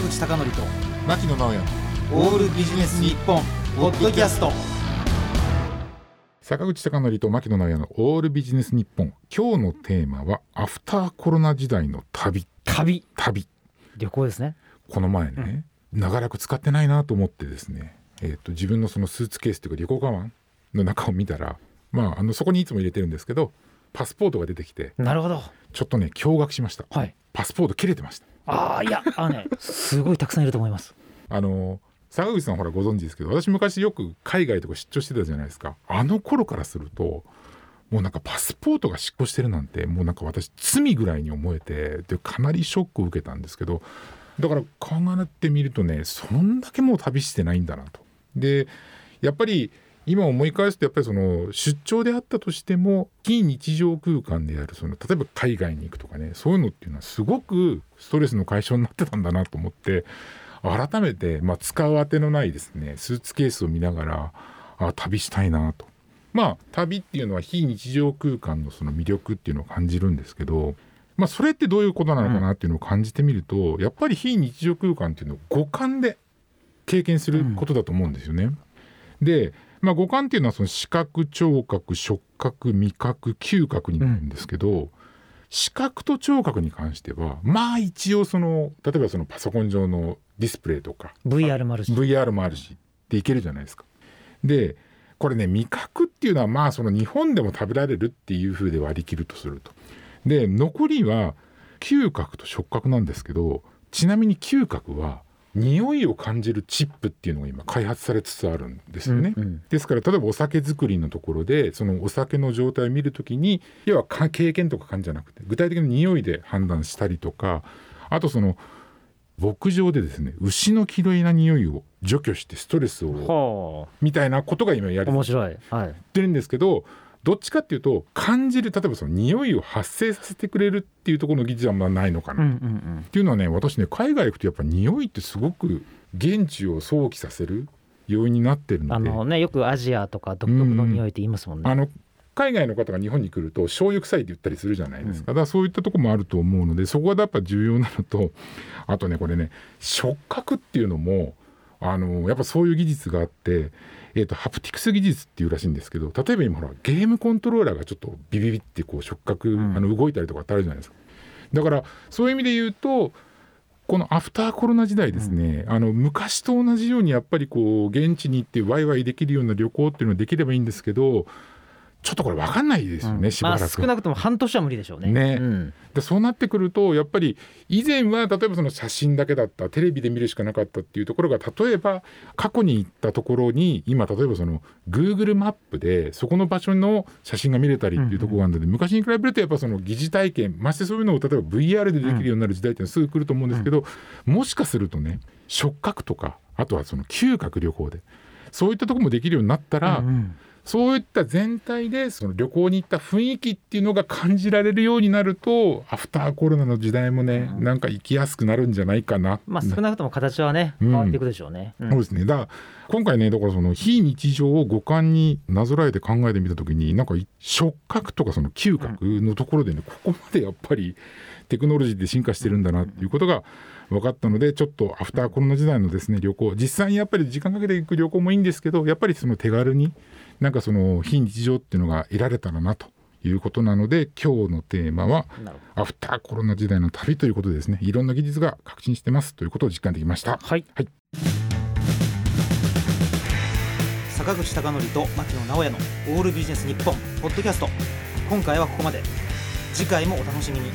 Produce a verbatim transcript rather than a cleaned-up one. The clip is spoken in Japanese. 坂口孝則と牧野直哉のオールビジネス日本ポッドキャスト。坂口孝則と牧野直哉のオールビジネス日本。今日のテーマはアフターコロナ時代の旅旅旅旅行ですね。この前ね、うん、長らく使ってないなと思ってですね、えー、と自分のそのスーツケースというか旅行カバンの中を見たら、まあ、あのそこにいつも入れてるんですけどパスポートが出てきて、なるほど、ちょっとね驚愕しました、はい、パスポート切れてました。ああいやあ、ね、すごいたくさんいると思います。あの坂口さんほらご存知ですけど、私昔よく海外とか出張してたじゃないですか。あの頃からするともうなんかパスポートが失効してるなんてもうなんか私罪ぐらいに思えて、でかなりショックを受けたんですけど、だから考えてみるとね、そんだけもう旅してないんだなと。でやっぱり今思い返すと、やっぱりその出張であったとしても非日常空間であるその例えば海外に行くとかね、そういうのっていうのはすごくストレスの解消になってたんだなと思って、改めてまあ使う当てのないですねスーツケースを見ながら、あ旅したいなと。まあ旅っていうのは非日常空間のその魅力っていうのを感じるんですけど、まあそれってどういうことなのかなっていうのを感じてみると、やっぱり非日常空間っていうのを五感で経験することだと思うんですよね。でまあ、五感っていうのはその視覚、聴覚、触覚、味覚、嗅覚になるんですけど、うん、視覚と聴覚に関してはまあ一応その例えばそのパソコン上のディスプレイとか ブイアール もあるし ブイアール もあるしっていけるじゃないですか。でこれね、味覚っていうのはまあその日本でも食べられるっていう風で割り切るとすると、で残りは嗅覚と触覚なんですけど、ちなみに嗅覚は匂いを感じるチップっていうのが今開発されつつあるんですよね、うんうん、ですから例えばお酒作りのところでそのお酒の状態を見るときに、要は経験とか感じじゃなくて具体的な匂いで判断したりとか、あとその牧場でですね牛の嫌いな匂いを除去してストレスを、はあ、みたいなことが今やる面白い、はい、言ってるんですけど、どっちかっていうと感じる例えばその匂いを発生させてくれるっていうところの技術はまあないのかな、うんうんうん、っていうのはね、私ね海外行くとやっぱり匂いってすごく現地を想起させる要因になってるので、あの、ね、よくアジアとか独特の匂いって言いますもんね、うん、あの海外の方が日本に来ると醤油臭いって言ったりするじゃないですか、うん、だからそういったところもあると思うので、そこがやっぱ重要なのと、あとねこれね触覚っていうのもあのやっぱそういう技術があって、えーと、ハプティクス技術っていうらしいんですけど、例えば今ほらゲームコントローラーがちょっとビビビってこう触覚、うん、あの動いたりとかってあるじゃないですか。だからそういう意味で言うとこのアフターコロナ時代ですね、うん、あの昔と同じようにやっぱりこう現地に行ってワイワイできるような旅行っていうのができればいいんですけど、ちょっとこれ分かんないですよね、うん、しばらく、まあ、少なくとも半年は無理でしょうね。ね、うん、でそうなってくるとやっぱり以前は例えばその写真だけだった、テレビで見るしかなかったっていうところが、例えば過去に行ったところに今例えばその Google マップでそこの場所の写真が見れたりっていうところがあるので、うんうん、昔に比べるとやっぱその疑似体験、ましてそういうのを例えば ブイアール でできるようになる時代っていうのはすぐ来ると思うんですけど、うん、もしかするとね触覚とかあとはその嗅覚旅行でそういったところもできるようになったら、うんうん、そういった全体でその旅行に行った雰囲気っていうのが感じられるようになると、アフターコロナの時代もね、うん、なんか行きやすくなるんじゃないかな、まあ、少なくとも形はね、うん、変わっていくでしょうね、うん、そうですね。だから今回ね、だからその非日常を五感になぞらえて考えてみたときに、なんか触覚とかその嗅覚のところでね、うん、ここまでやっぱりテクノロジーで進化してるんだなっていうことが分かったので、ちょっとアフターコロナ時代のですね旅行、実際にやっぱり時間かけていく旅行もいいんですけど、やっぱりその手軽になんかその非日常っていうのが得られたらなということなので、今日のテーマはアフターコロナ時代の旅ということでですね、いろんな技術が革新してますということを実感できました、はいはい、坂口孝則と牧野直哉のオールビジネス日本ポッドキャスト、今回はここまで。次回もお楽しみに。